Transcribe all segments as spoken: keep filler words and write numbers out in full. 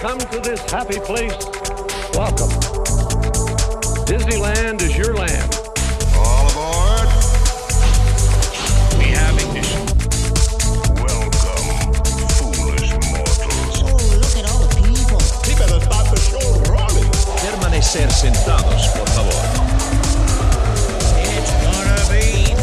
come to this happy place, welcome. Disneyland is your land. All aboard. We have ignition. Welcome, foolish mortals. Oh, look at all the people. Keep it about the show rolling. Permanecer sentados, por favor. It's gonna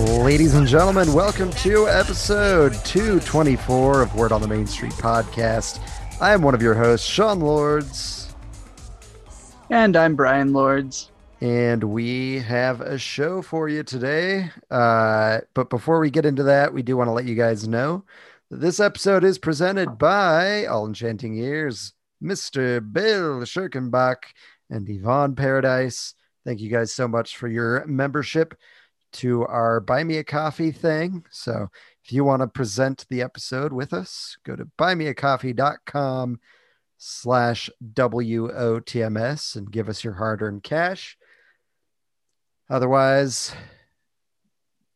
be fun. Ladies and gentlemen, welcome to episode two twenty-four of Word on the Main Street podcast. I am one of your hosts, Sean Lords. And I'm Brian Lords. And we have a show for you today. Uh, but before we get into that, we do want to let you guys know that this episode is presented by All Enchanting Ears, Mister Bill Schirkenbach, and Yvonne Paradise. Thank you guys so much for your membership to our Buy Me a Coffee thing. So if you want to present the episode with us, go to buymeacoffee.com slash W O T M S and give us your hard-earned cash. Otherwise,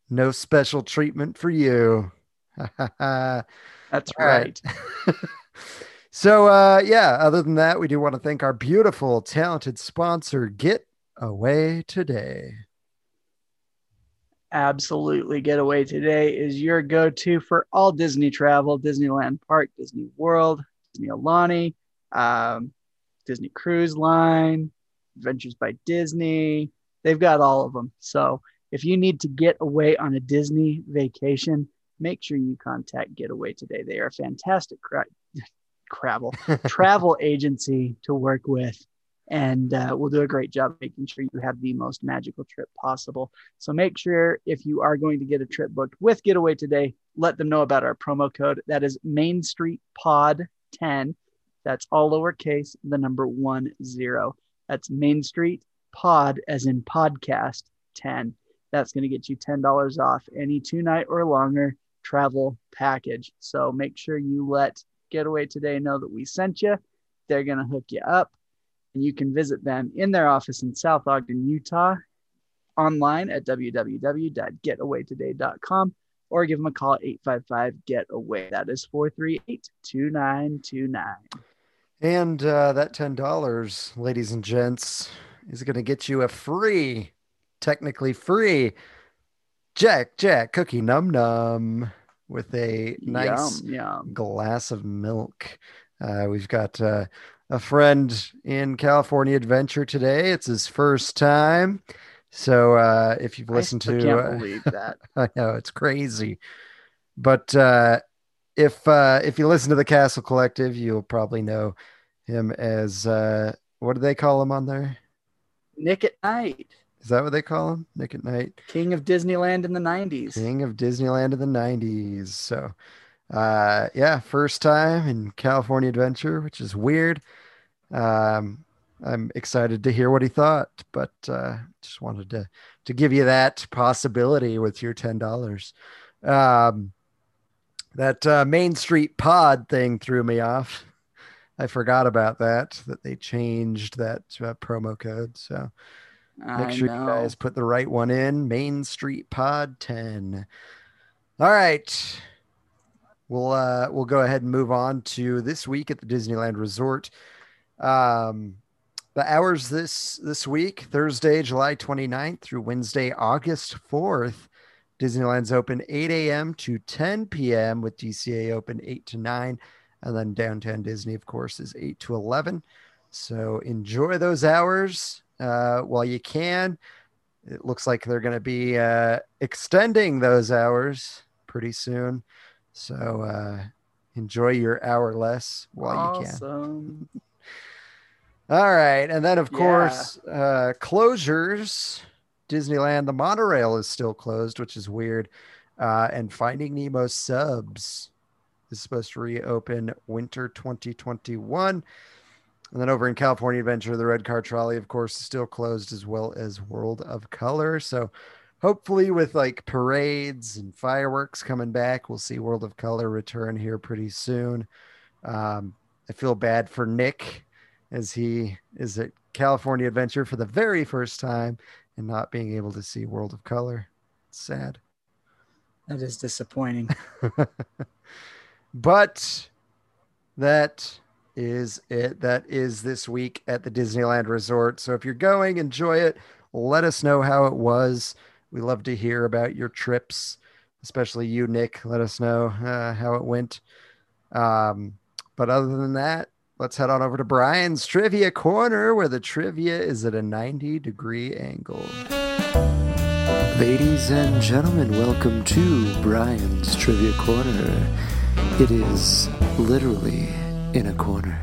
no special treatment for you. That's right. So uh, yeah, other than that, we do want to thank our beautiful, talented sponsor, Getaway Today. Absolutely. Getaway Today is your go-to for all Disney travel, Disneyland Park, Disney World, Disney Alani, um, Disney Cruise Line, Adventures by Disney. They've got all of them. So if you need to get away on a Disney vacation, make sure you contact Getaway Today. They are a fantastic cra- travel, travel agency to work with. And uh, we'll do a great job making sure you have the most magical trip possible. So make sure if you are going to get a trip booked with Getaway Today, let them know about our promo code. That is Main Street Pod ten. That's all lowercase, the number one zero. That's Main Street Pod as in podcast ten. That's going to get you ten dollars off any two night or longer travel package. So make sure you let Getaway Today know that we sent you. They're going to hook you up. And you can visit them in their office in South Ogden, Utah, online at w w w dot getaway today dot com, or give them a call at eight five five, GETAWAY. That is four three eight, two nine two nine. And uh, that ten dollars, ladies and gents, is going to get you a free, technically free, Jack Jack Cookie Num Num with a nice yum, yum. glass of milk. Uh, we've got... Uh, A friend in California Adventure today. It's his first time. So uh, if you've listened I to... I can't uh, believe that. I know, it's crazy. But uh, if uh, if you listen to the Castle Collective, you'll probably know him as... Uh, what do they call him on there? Nick at Night. Is that what they call him? Nick at Night. King of Disneyland in the nineties. King of Disneyland in the nineties. So uh, yeah, first time in California Adventure, which is weird. Um, I'm excited to hear what he thought, but uh, just wanted to to give you that possibility with your ten dollars. Um, that uh, Main Street Pod thing threw me off. I forgot about that, that they changed that uh, promo code. So I make sure know. you guys put the right one in, Main Street Pod ten. All right. We'll, uh, we'll go ahead and move on to this week at the Disneyland Resort. Um, the hours this, this week, Thursday, July twenty-ninth through Wednesday, August fourth, Disneyland's open eight a.m. to ten p.m. with D C A open eight to nine. And then Downtown Disney, of course, is eight to eleven. So enjoy those hours uh, while you can. It looks like they're going to be uh, extending those hours pretty soon. So uh, enjoy your hour less while awesome. you can. All right. And then, of yeah. course, uh, closures. Disneyland, the monorail is still closed, which is weird. Uh, and Finding Nemo Subs is supposed to reopen winter twenty twenty-one. And then over in California Adventure, the Red Car Trolley, of course, is still closed, as well as World of Color. So hopefully with like parades and fireworks coming back, we'll see World of Color return here pretty soon. Um, I feel bad for Nick, as he is at California Adventure for the very first time and not being able to see World of Color. It's sad. That is disappointing. But that is it. That is this week at the Disneyland Resort. So if you're going, enjoy it. Let us know how it was. We love to hear about your trips, especially you, Nick. Let us know uh, how it went. Um, but other than that, let's head on over to Brian's Trivia Corner, where the trivia is at a ninety degree angle. Ladies and gentlemen, welcome to Brian's Trivia Corner. It is literally in a corner.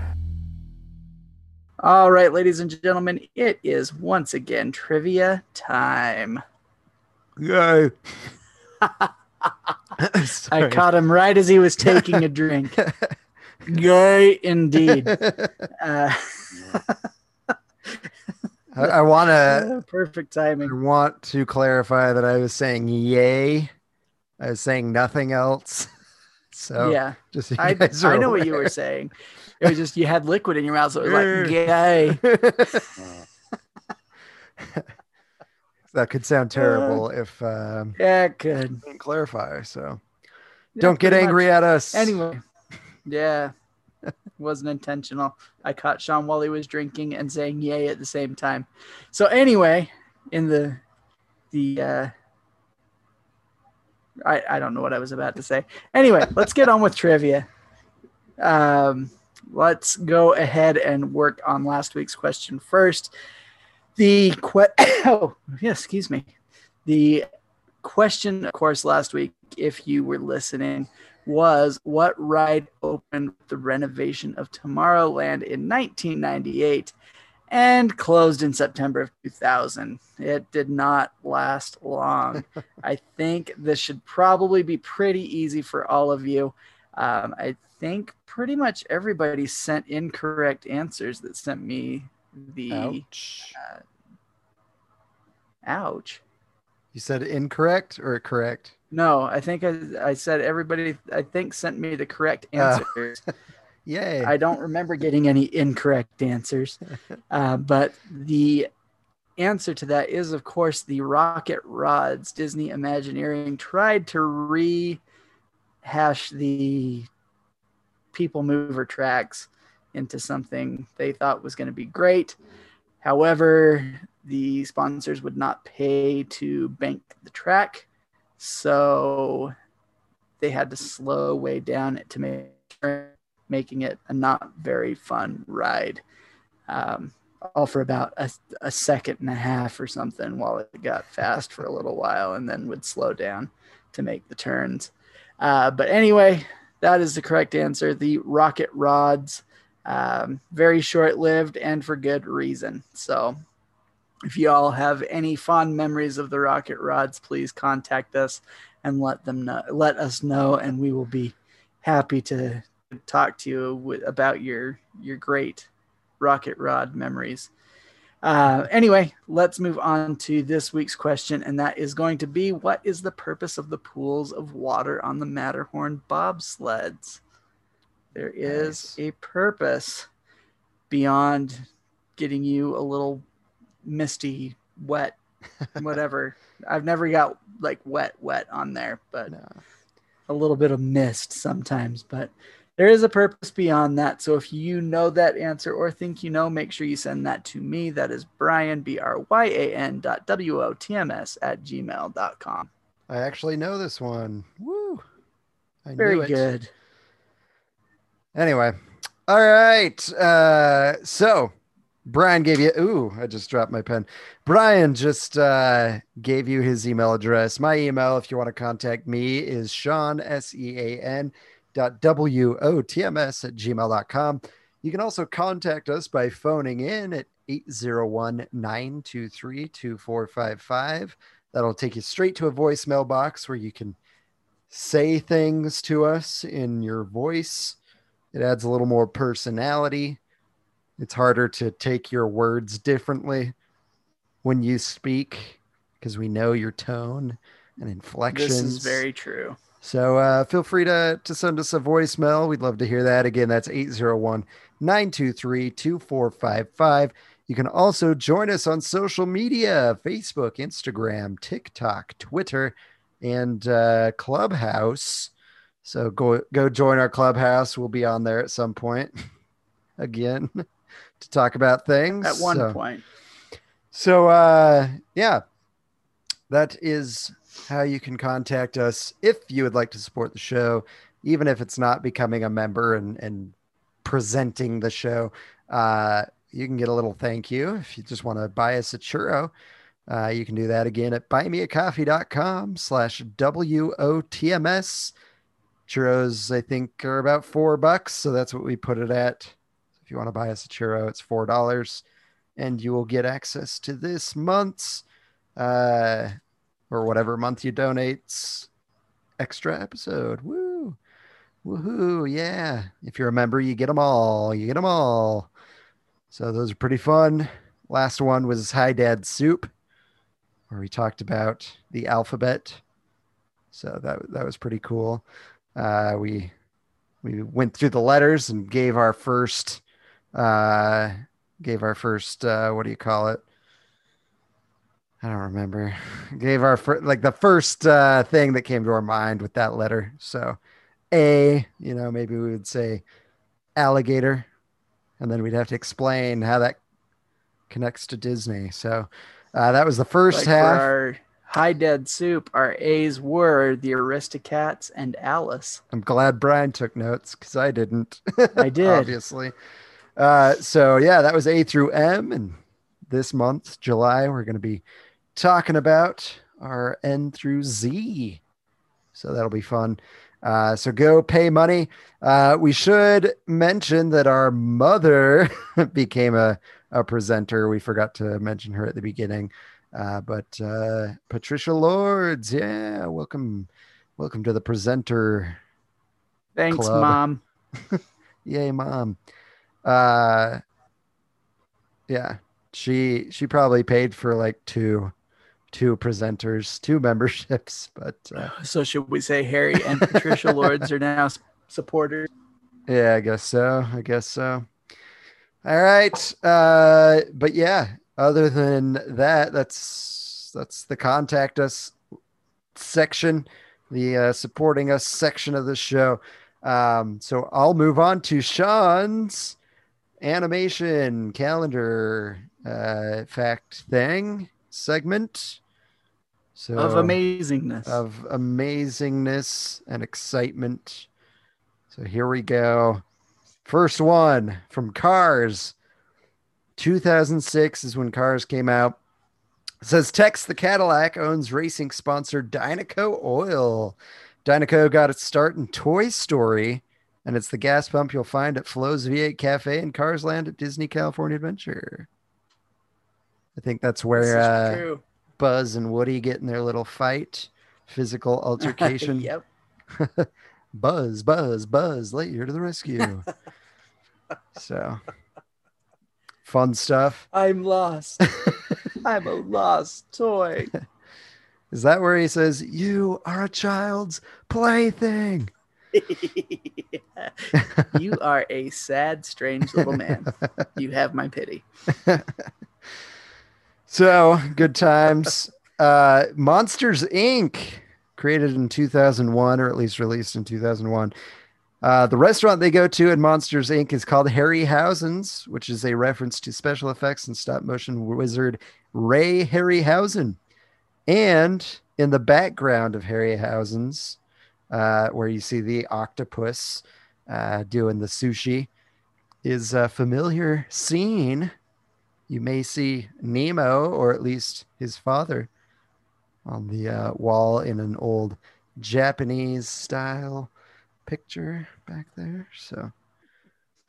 All right, ladies and gentlemen, it is once again trivia time. Yay. I caught him right as he was taking a drink. Yay, indeed. Uh, I, I want to... Perfect timing. I want to clarify that I was saying yay. I was saying nothing else. So yeah, just so I, I know what you were saying. It was just you had liquid in your mouth, so it was like, yay. That could sound terrible uh, if... Um, yeah, it could. Didn't clarify, so... Yeah, don't get angry much. At us. Anyway. Yeah, wasn't intentional. I caught Sean while he was drinking and saying yay at the same time. So anyway, in the, the uh, I, I don't know what I was about to say. Anyway, let's get on with trivia. Um, let's go ahead and work on last week's question first. The que- oh, yeah, excuse me. The question, of course, last week, if you were listening, was what ride opened with the renovation of Tomorrowland in nineteen ninety-eight and closed in September of two thousand. It did not last long. I think this should probably be pretty easy for all of you. Um, I think pretty much everybody sent incorrect answers that sent me the... Ouch. Uh, ouch. You said incorrect or correct? No, I think I, I said everybody, I think, sent me the correct answers. Uh, yay. I don't remember getting any incorrect answers. Uh, but the answer to that is, of course, the Rocket Rods. Disney Imagineering tried to rehash the People Mover tracks into something they thought was going to be great. However, the sponsors would not pay to bank the track. So they had to slow way down to make making it a not very fun ride, um, all for about a, a second and a half or something while it got fast for a little while and then would slow down to make the turns. Uh, but anyway, that is the correct answer. The Rocket Rods, um, very short-lived and for good reason. So if you all have any fond memories of the Rocket Rods, please contact us and let them know, let us know, and we will be happy to talk to you with, about your your great Rocket Rod memories. Uh, anyway, let's move on to this week's question, and that is going to be, what is the purpose of the pools of water on the Matterhorn bobsleds? There is nice. A purpose beyond getting you a little misty, wet, whatever. I've never got like wet wet on there, but no. A little bit of mist sometimes, but there is a purpose beyond that. So if you know that answer or think you know, make sure you send that to me. That is Brian, B R Y A N dot W O T M S at gmail dot com. I actually know this one. Woo! I Very knew it. Good. Anyway. All right. Uh, so Brian gave you, ooh, I just dropped my pen. Brian just uh, gave you his email address. My email, if you want to contact me, is Sean, S E A N, dot W O T M S at gmail dot com. You can also contact us by phoning in at eight oh one, nine two three, two four five five. That'll take you straight to a voicemail box where you can say things to us in your voice. It adds a little more personality. It's harder to take your words differently when you speak because we know your tone and inflections. This is very true. So uh, feel free to, to send us a voicemail. We'd love to hear that. Again, that's eight oh one, nine two three, two four five five. You can also join us on social media, Facebook, Instagram, TikTok, Twitter, and uh, Clubhouse. So go, go join our Clubhouse. We'll be on there at some point. again to talk about things at one so, point. So, uh, yeah, that is how you can contact us if you would like to support the show, even if it's not becoming a member and, and presenting the show. Uh, you can get a little thank you if you just want to buy us a churro. Uh, you can do that again at buy me a coffee dot com slash W O T M S. Churros, I think, are about four bucks. So that's what we put it at. If you want to buy us a churro, it's four dollars. And you will get access to this month's, uh, or whatever month you donate, extra episode. Woo! Woohoo! Yeah. If you're a member, you get them all. You get them all. So those are pretty fun. Last one was Hi Dad Soup, where we talked about the alphabet. So that that was pretty cool. Uh, we we went through the letters and gave our first uh, gave our first uh, what do you call it? I don't remember. Gave our fir- like the first uh, thing that came to our mind with that letter. So A, you know, maybe we would say alligator, and then we'd have to explain how that connects to Disney. So uh, that was the first like half. Our Hi Dad Soup, our A's were the Aristocats and Alice. I'm glad Brian took notes because I didn't. I did. Obviously. Uh, so yeah, that was A through M. And this month, July, we're going to be talking about our N through Z. So that'll be fun. Uh, so go pay money. Uh, we should mention that our mother became a, a presenter. We forgot to mention her at the beginning, uh, but uh, Patricia Lords. Yeah. Welcome. Welcome to the presenter. Thanks, club. Mom. Yay, Mom. Uh, yeah. She, she probably paid for like two, two presenters, two memberships, but, uh, so should we say Harry and Patricia Lords are now supporters? Yeah, I guess so. I guess so. All right. Uh, but yeah, other than that, that's, that's the contact us section, the, uh, supporting us section of the show. Um, so I'll move on to Sean's animation calendar, uh, fact thing segment. So of amazingness of amazingness and excitement. So here we go. First one from Cars. two thousand six is when Cars came out. It says Tex the Cadillac owns racing sponsor Dinoco Oil. Dinoco got its start in Toy Story, and it's the gas pump you'll find at Flo's V eight Cafe in Cars Land at Disney California Adventure. I think that's where uh, Buzz and Woody get in their little fight, physical altercation. Yep. Buzz, Buzz, Buzz, later to the rescue. So, fun stuff. I'm lost. I'm a lost toy. Is that where he says, "You are a child's plaything"? Yeah. You are a sad, strange little man. You have my pity. So, good times. Uh, Monsters, Incorporated, created in two thousand one, or at least released in two thousand one. Uh, the restaurant they go to in Monsters, Incorporated is called Harryhausen's, which is a reference to special effects and stop-motion wizard Ray Harryhausen. And in the background of Harryhausen's, uh, where you see the octopus uh, doing the sushi, is a familiar scene. You may see Nemo, or at least his father, on the uh, wall in an old Japanese-style picture back there. So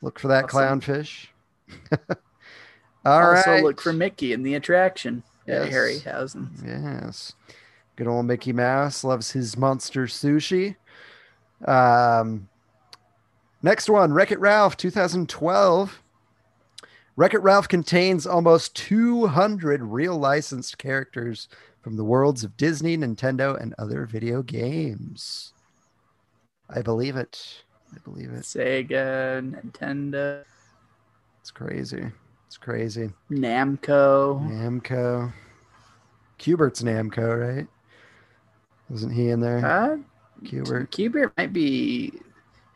look for that also, clownfish. All also right. Also look for Mickey in the attraction yes. at Harryhausen's. Yes. Good old Mickey Mouse loves his monster sushi. Um, next one, Wreck-It Ralph, two thousand twelve. Wreck-It Ralph contains almost two hundred real licensed characters from the worlds of Disney, Nintendo, and other video games. I believe it. I believe it. Sega, Nintendo. It's crazy. It's crazy. Namco. Namco. Cubert's Namco, right? Wasn't he in there? Uh, Cubert. Cubert might be...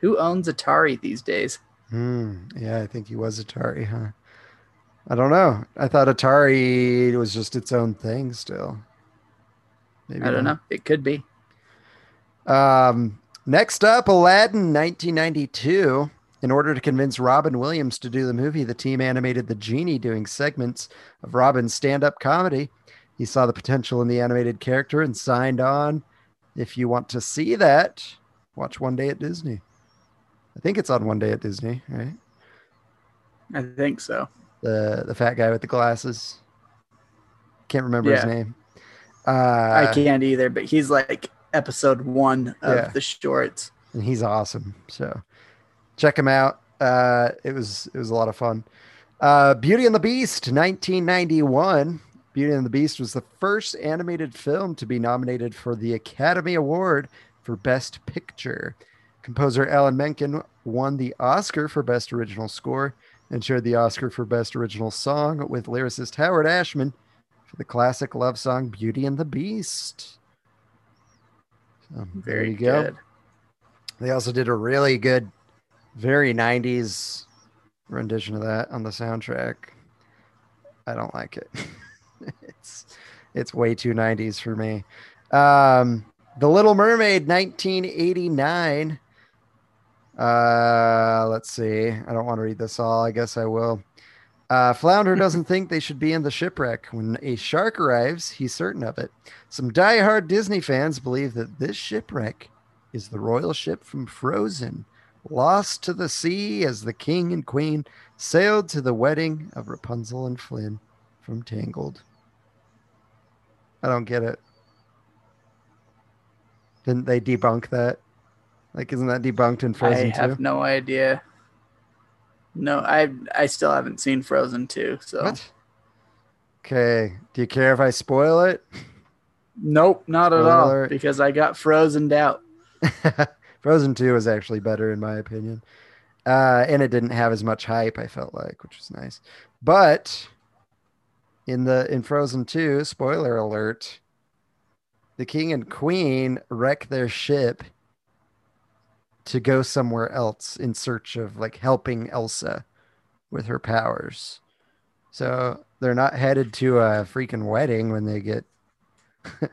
Who owns Atari these days? Hmm. Yeah, I think he was Atari, huh? I don't know. I thought Atari was just its own thing still. Maybe I don't not. know. It could be. Um, next up, Aladdin, nineteen ninety-two. In order to convince Robin Williams to do the movie, the team animated the genie doing segments of Robin's stand-up comedy. He saw the potential in the animated character and signed on. If you want to see that, watch One Day at Disney. I think it's on One Day at Disney, right? I think so. The the fat guy with the glasses. Can't remember yeah. his name. Uh, I can't either, but he's like episode one of yeah. the shorts. And he's awesome. So check him out. Uh, it was it was a lot of fun. Uh, Beauty and the Beast, nineteen ninety-one. Beauty and the Beast was the first animated film to be nominated for the Academy Award for Best Picture. Composer Alan Menken won the Oscar for Best Original Score and shared the Oscar for Best Original Song with lyricist Howard Ashman for the classic love song Beauty and the Beast. So, very there you good. Go. They also did a really good, very nineties rendition of that on the soundtrack. I don't like it. it's it's way too nineties for me. Um, The Little Mermaid, nineteen eighty-nine. Uh, let's see. I don't want to read this all. I guess I will. Uh, Flounder doesn't think they should be in the shipwreck. When a shark arrives, he's certain of it. Some diehard Disney fans believe that this shipwreck is the royal ship from Frozen, lost to the sea as the king and queen sailed to the wedding of Rapunzel and Flynn from Tangled. I don't get it. Didn't they debunk that? Like, isn't that debunked in Frozen two? I have two? no idea. No, I I still haven't seen Frozen two. So. What? Okay. Do you care if I spoil it? Nope, not Spoiler. at all. Because I got Frozened out. Frozen two was actually better, in my opinion. Uh, and it didn't have as much hype, I felt like, which was nice. But in the in Frozen two, spoiler alert, the king and queen wreck their ship to go somewhere else in search of, like, helping Elsa with her powers. So they're not headed to a freaking wedding when they get when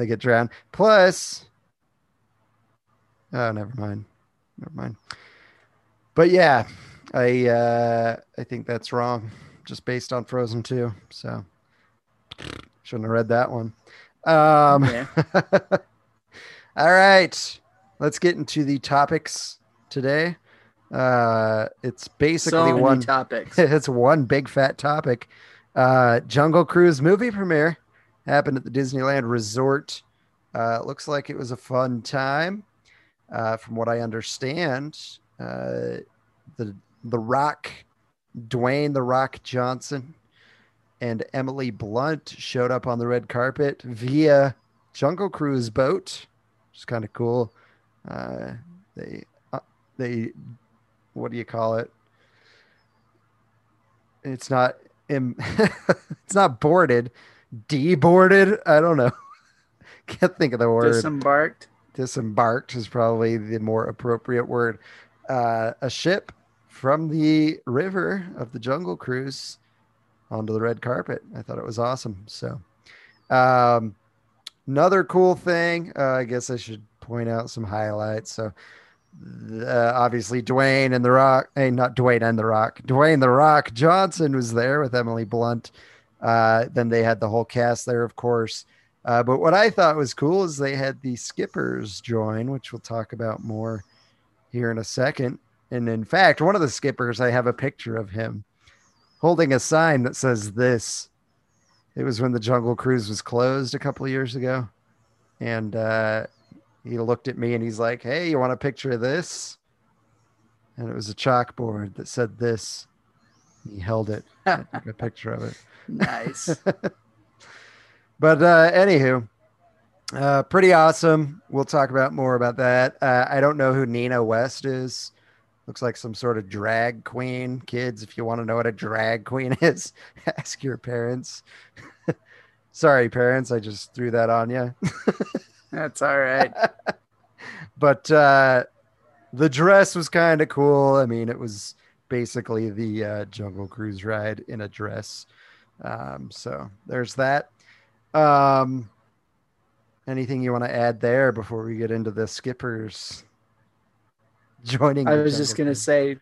they get drowned. Plus, oh, never mind, never mind. But yeah, I uh, I think that's wrong, just based on Frozen two. So shouldn't have read that one. Um, yeah. All right. Let's get into the topics today. Uh, it's basically so one topics. It's one big fat topic. Uh, Jungle Cruise movie premiere happened at the Disneyland Resort. Uh, looks like it was a fun time. Uh, from what I understand, uh, the the Rock, Dwayne the Rock Johnson, and Emily Blunt showed up on the red carpet via Jungle Cruise boat, which is kind of cool. Uh, they, uh, they, what do you call it? It's not, Im- it's not boarded, deboarded. I don't know. Can't think of the word. Disembarked. Disembarked is probably the more appropriate word. Uh, a ship from the river of the Jungle Cruise onto the red carpet. I thought it was awesome. So, um, another cool thing, uh, I guess I should point out some highlights. So uh, obviously Dwayne and the Rock, hey, not Dwayne and the Rock, Dwayne the Rock Johnson was there with Emily Blunt. Uh, then they had the whole cast there, of course. Uh, but what I thought was cool is they had the skippers join, which we'll talk about more here in a second. And in fact, one of the skippers, I have a picture of him holding a sign that says this. It was when the Jungle Cruise was closed a couple of years ago. And, uh, he looked at me and he's like, hey, you want a picture of this? And it was a chalkboard that said this. He held it. I took a picture of it. Nice. But uh, anywho, uh, pretty awesome. We'll talk about more about that. Uh, I don't know who Nina West is. Looks like some sort of drag queen. Kids, if you want to know what a drag queen is, ask your parents. Sorry, parents. I just threw that on you. That's all right. But uh, The dress was kind of cool. I mean, it was basically the uh, Jungle Cruise ride in a dress. Um, so there's that. Um, anything you want to add there before we get into the skippers joining? I was just going to say,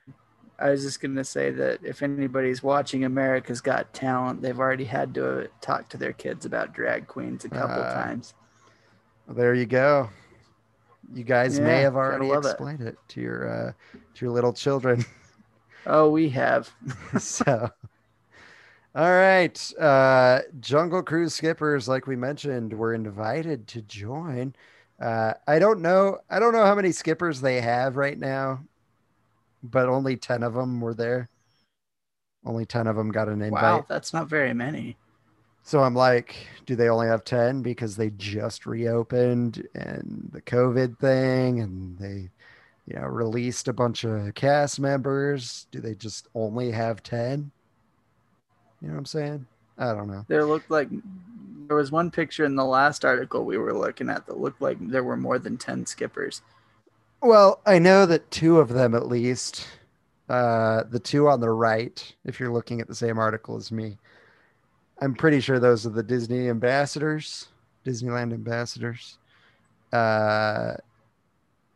I was just going to say that if anybody's watching America's Got Talent, they've already had to talk to their kids about drag queens a couple uh, times. There you go. You guys yeah, may have already explained it. it to your uh, to your little children. Oh, we have. So, all right. Uh, Jungle Cruise skippers, like we mentioned, were invited to join. Uh, I don't know. I don't know how many skippers they have right now, but only ten of them were there. Only ten of them got an invite. Wow, that's not very many. So I'm like, do they only have ten because they just reopened and the COVID thing and they, you know, released a bunch of cast members? Do they just only have ten? You know what I'm saying? I don't know. There looked like there was one picture in the last article we were looking at that looked like there were more than ten skippers. Well, I know that two of them at least, uh, the two on the right, if you're looking at the same article as me, I'm pretty sure those are the Disney ambassadors, Disneyland ambassadors. Uh,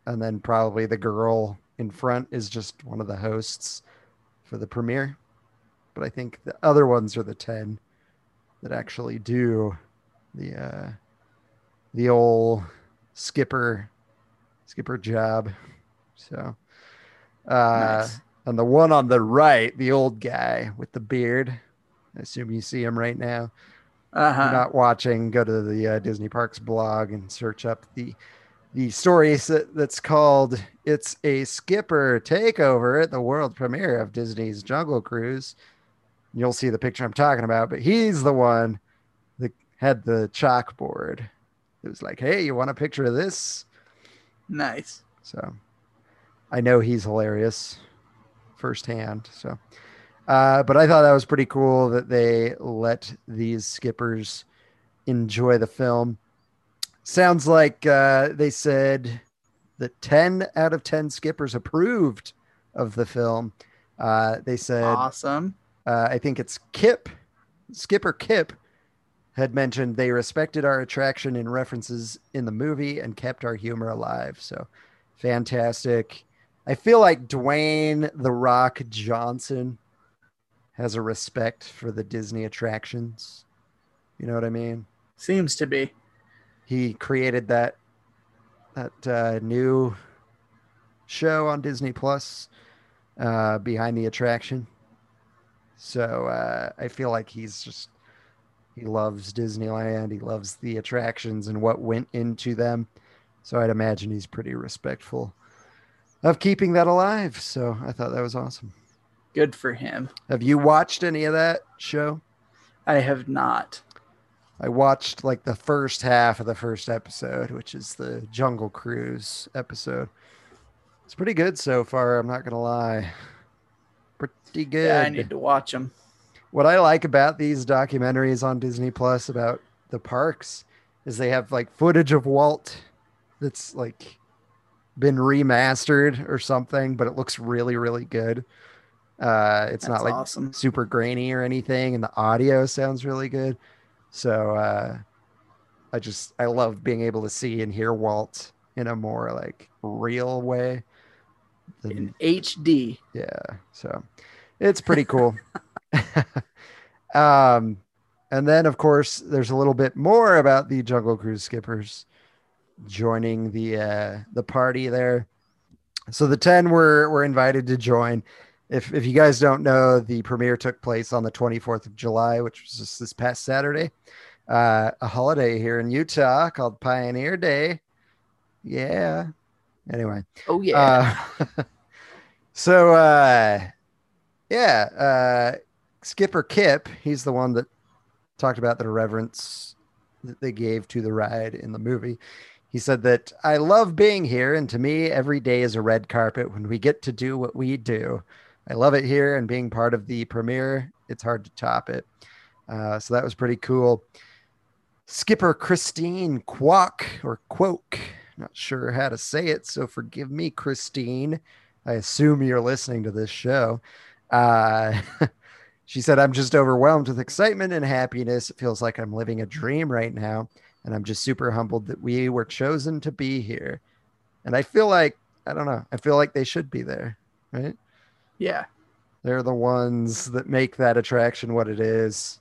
and then probably the girl in front is just one of the hosts for the premiere. But I think the other ones are the ten that actually do the uh, the old skipper skipper job. So, uh, nice. And the one on the right, the old guy with the beard. I assume you see him right now. Uh-huh. If you're not watching, go to the uh, Disney Parks blog and search up the the story that's called It's a Skipper Takeover at the World Premiere of Disney's Jungle Cruise. You'll see the picture I'm talking about, but he's the one that had the chalkboard. It was like, hey, you want a picture of this? Nice. So I know he's hilarious firsthand, so... Uh, but I thought that was pretty cool that they let these skippers enjoy the film. Sounds like uh, they said that ten out of ten skippers approved of the film. Uh, they said, awesome. Uh, I think it's Kip, Skipper Kip had mentioned they respected our attraction and references in the movie and kept our humor alive. So fantastic. I feel like Dwayne "The Rock" Johnson has a respect for the Disney attractions. You know what I mean? Seems to be. He created that that uh, new show on Disney Plus, uh, Behind the Attraction. So uh, I feel like he's just, he loves Disneyland. He loves the attractions and what went into them. So I'd imagine he's pretty respectful of keeping that alive. So I thought that was awesome. Good for him. Have you watched any of that show? I have not. I watched like the first half of the first episode, which is the Jungle Cruise episode. It's pretty good so far. I'm not going to lie. Pretty good. Yeah, I need to watch them. What I like about these documentaries on Disney Plus about the parks is they have like footage of Walt that's like been remastered or something, but it looks really, really good. Uh, it's That's not like awesome. super grainy or anything, and the audio sounds really good. So uh, I just I love being able to see and hear Walt in a more like real way. Than... In H D. Yeah, so it's pretty cool. um, and then of course there's a little bit more about the Jungle Cruise skippers joining the uh, the party there. So the ten were were invited to join. If if you guys don't know, the premiere took place on the twenty-fourth of July, which was just this past Saturday, uh, a holiday here in Utah called Pioneer Day. Yeah. Anyway. Oh, yeah. Uh, so, uh, yeah, uh, Skipper Kip, he's the one that talked about the reverence that they gave to the ride in the movie. He said that, I love being here, and to me, every day is a red carpet when we get to do what we do. I love it here, and being part of the premiere, it's hard to top it. Uh, so that was pretty cool. Skipper Christine Quok, or Quok, Not sure how to say it, so forgive me, Christine. I assume you're listening to this show. Uh, she said, I'm just overwhelmed with excitement and happiness. It feels like I'm living a dream right now. And I'm just super humbled that we were chosen to be here. And I feel like, I don't know, I feel like they should be there, right? Yeah. They're the ones that make that attraction what it is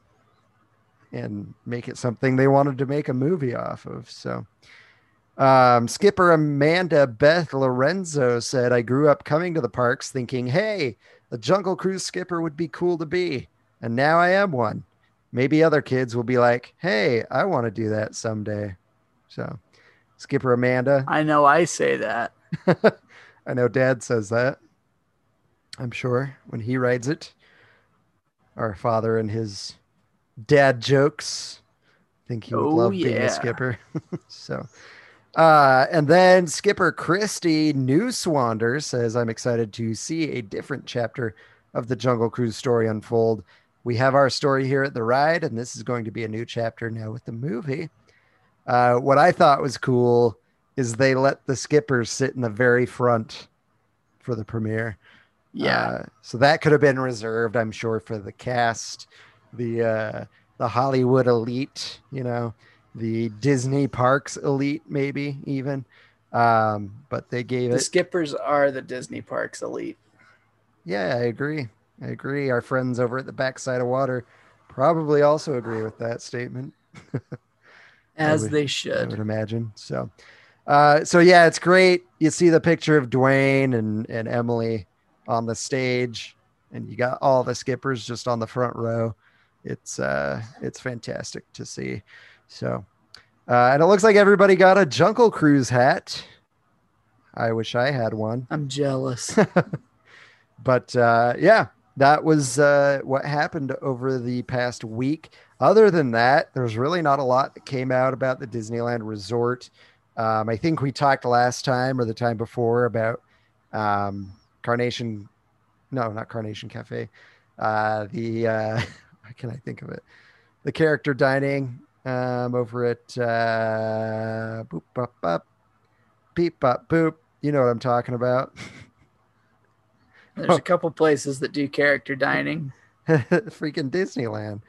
and make it something they wanted to make a movie off of. So um, Skipper Amanda Beth Lorenzo said, I grew up coming to the parks thinking, hey, a Jungle Cruise skipper would be cool to be. And now I am one. Maybe other kids will be like, hey, I want to do that someday. So Skipper Amanda. I know I say that. I know Dad says that. I'm sure when he rides it. Our father and his dad jokes. I think he would oh, love yeah. being a skipper. So, uh, and then Skipper Christie Newswander says, I'm excited to see a different chapter of the Jungle Cruise story unfold. We have our story here at the ride, and this is going to be a new chapter now with the movie. Uh, what I thought was cool is they let the skippers sit in the very front for the premiere. Yeah. Uh, so that could have been reserved, I'm sure, for the cast, the uh, the Hollywood elite, you know, the Disney parks elite, maybe even. Um, but they gave the it. The skippers are the Disney parks elite. Yeah, I agree. I agree. Our friends over at the Backside of Water probably also agree with that statement. As would, they should. I would imagine. So, uh, so yeah, it's great. You see the picture of Dwayne and, and Emily on the stage, and you got all the skippers just on the front row. It's, uh, it's fantastic to see. So, uh, and it looks like everybody got a Jungle Cruise hat. I wish I had one. I'm jealous. But uh, yeah. That was uh, what happened over the past week. Other than that, there's really not a lot that came out about the Disneyland Resort. Um, I think we talked last time or the time before about um, Carnation. No, not Carnation Cafe. Uh, the, uh, how can I think of it? The character dining um, over at uh, boop, bop, bop, beep, bop, boop. You know what I'm talking about. There's a couple places that do character dining. Freaking Disneyland.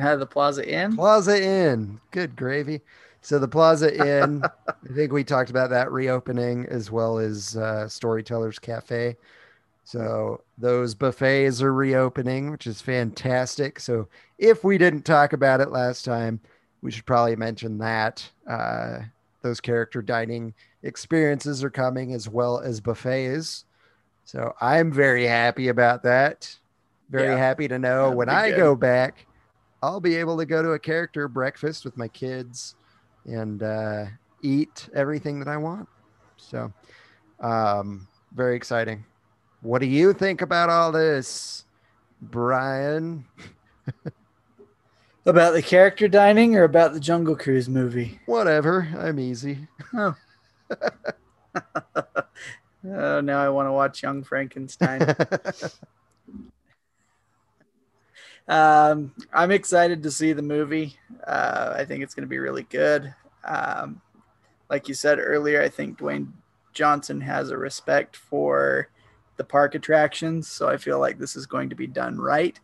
Uh, the Plaza Inn? Plaza Inn. Good gravy. So the Plaza Inn, I think we talked about that reopening, as well as uh, Storyteller's Cafe. So those buffets are reopening, which is fantastic. So if we didn't talk about it last time, we should probably mention that. Uh, those character dining experiences are coming, as well as buffets. So I'm very happy about that. Very yeah. happy to know That'd when I good. go back, I'll be able to go to a character breakfast with my kids and uh, eat everything that I want. So um, very exciting. What do you think about all this, Brian? About the character dining or about the Jungle Cruise movie? Whatever. I'm easy. Oh. Oh, now I want to watch Young Frankenstein. um, I'm excited to see the movie. Uh, I think it's going to be really good. Um, like you said earlier, I think Dwayne Johnson has a respect for the park attractions, so I feel like this is going to be done right.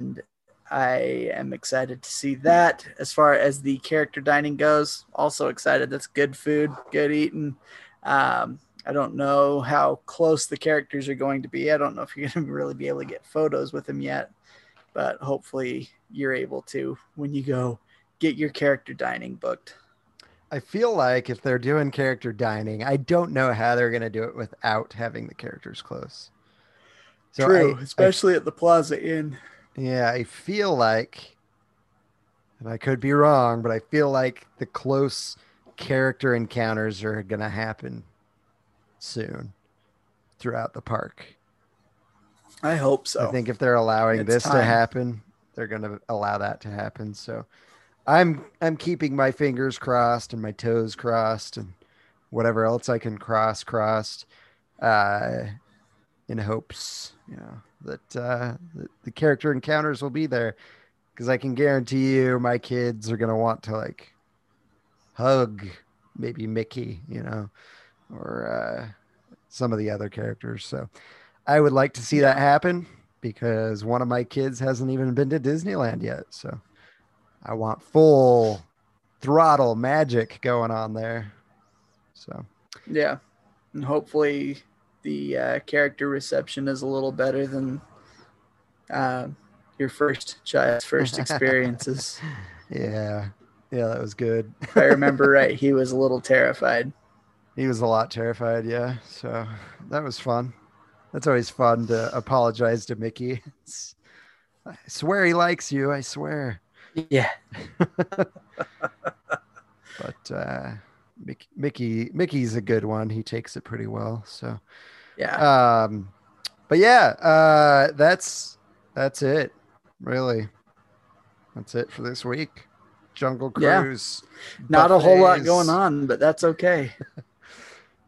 And I am excited to see that. As far as the character dining goes, also excited. That's good food, good eating. Um, I don't know how close the characters are going to be. I don't know if you're going to really be able to get photos with them yet, but hopefully you're able to when you go get your character dining booked. I feel like if they're doing character dining, I don't know how they're going to do it without having the characters close. So True, I, especially I, at the Plaza Inn. Yeah, I feel like, and I could be wrong, but I feel like the close character encounters are going to happen soon throughout the park. I hope so. I think if they're allowing it's this time. to happen, they're going to allow that to happen. So I'm, I'm keeping my fingers crossed and my toes crossed and whatever else I can cross crossed uh, in hopes, you know, that, uh, that the character encounters will be there, because I can guarantee you my kids are going to want to like hug maybe Mickey, you know, or uh, some of the other characters. So I would like to see that happen, because one of my kids hasn't even been to Disneyland yet. So I want full throttle magic going on there. So, yeah. And hopefully the uh, character reception is a little better than uh, your first child's first experiences. Yeah. Yeah, that was good. If I remember right, he was a little terrified. He was a lot terrified, yeah. So that was fun. That's always fun to apologize to Mickey. It's, I swear he likes you, I swear. Yeah. But uh, Mickey, Mickey, Mickey's a good one. He takes it pretty well. So, yeah. Um, but yeah, uh, that's that's it. Really, that's it for this week. Jungle Cruise. Yeah. Not a whole lot going on, but that's okay.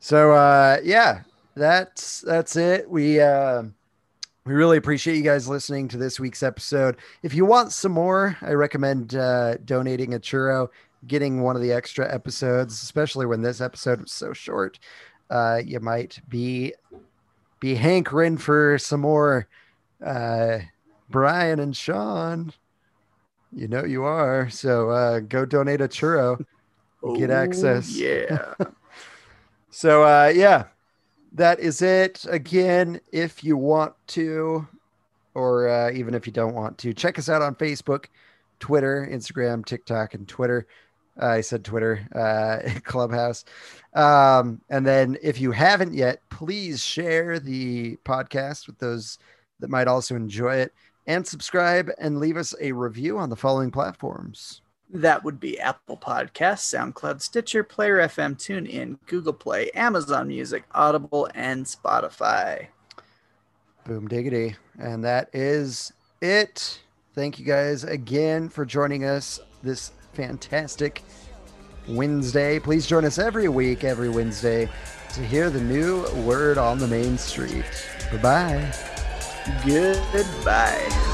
So uh, yeah, that's that's it. We. Uh, We really appreciate you guys listening to this week's episode. If you want some more, I recommend uh, donating a churro, getting one of the extra episodes, especially when this episode was so short. Uh, you might be be hankering for some more uh, Brian and Sean. You know you are. So uh, go donate a churro. Oh, get access. Yeah. So, uh, yeah. That is it. Again, if you want to, or uh, even if you don't want to, check us out on Facebook, Twitter, Instagram, TikTok, and Twitter. Uh, I said Twitter, uh, Clubhouse. Um, and then if you haven't yet, please share the podcast with those that might also enjoy it, and subscribe and leave us a review on the following platforms. That would be Apple Podcasts, SoundCloud, Stitcher, Player F M, TuneIn, Google Play, Amazon Music, Audible, and Spotify. Boom diggity. And that is it. Thank you guys again for joining us this fantastic Wednesday. Please join us every week, every Wednesday, to hear the new word on the main street. Bye-bye. Goodbye.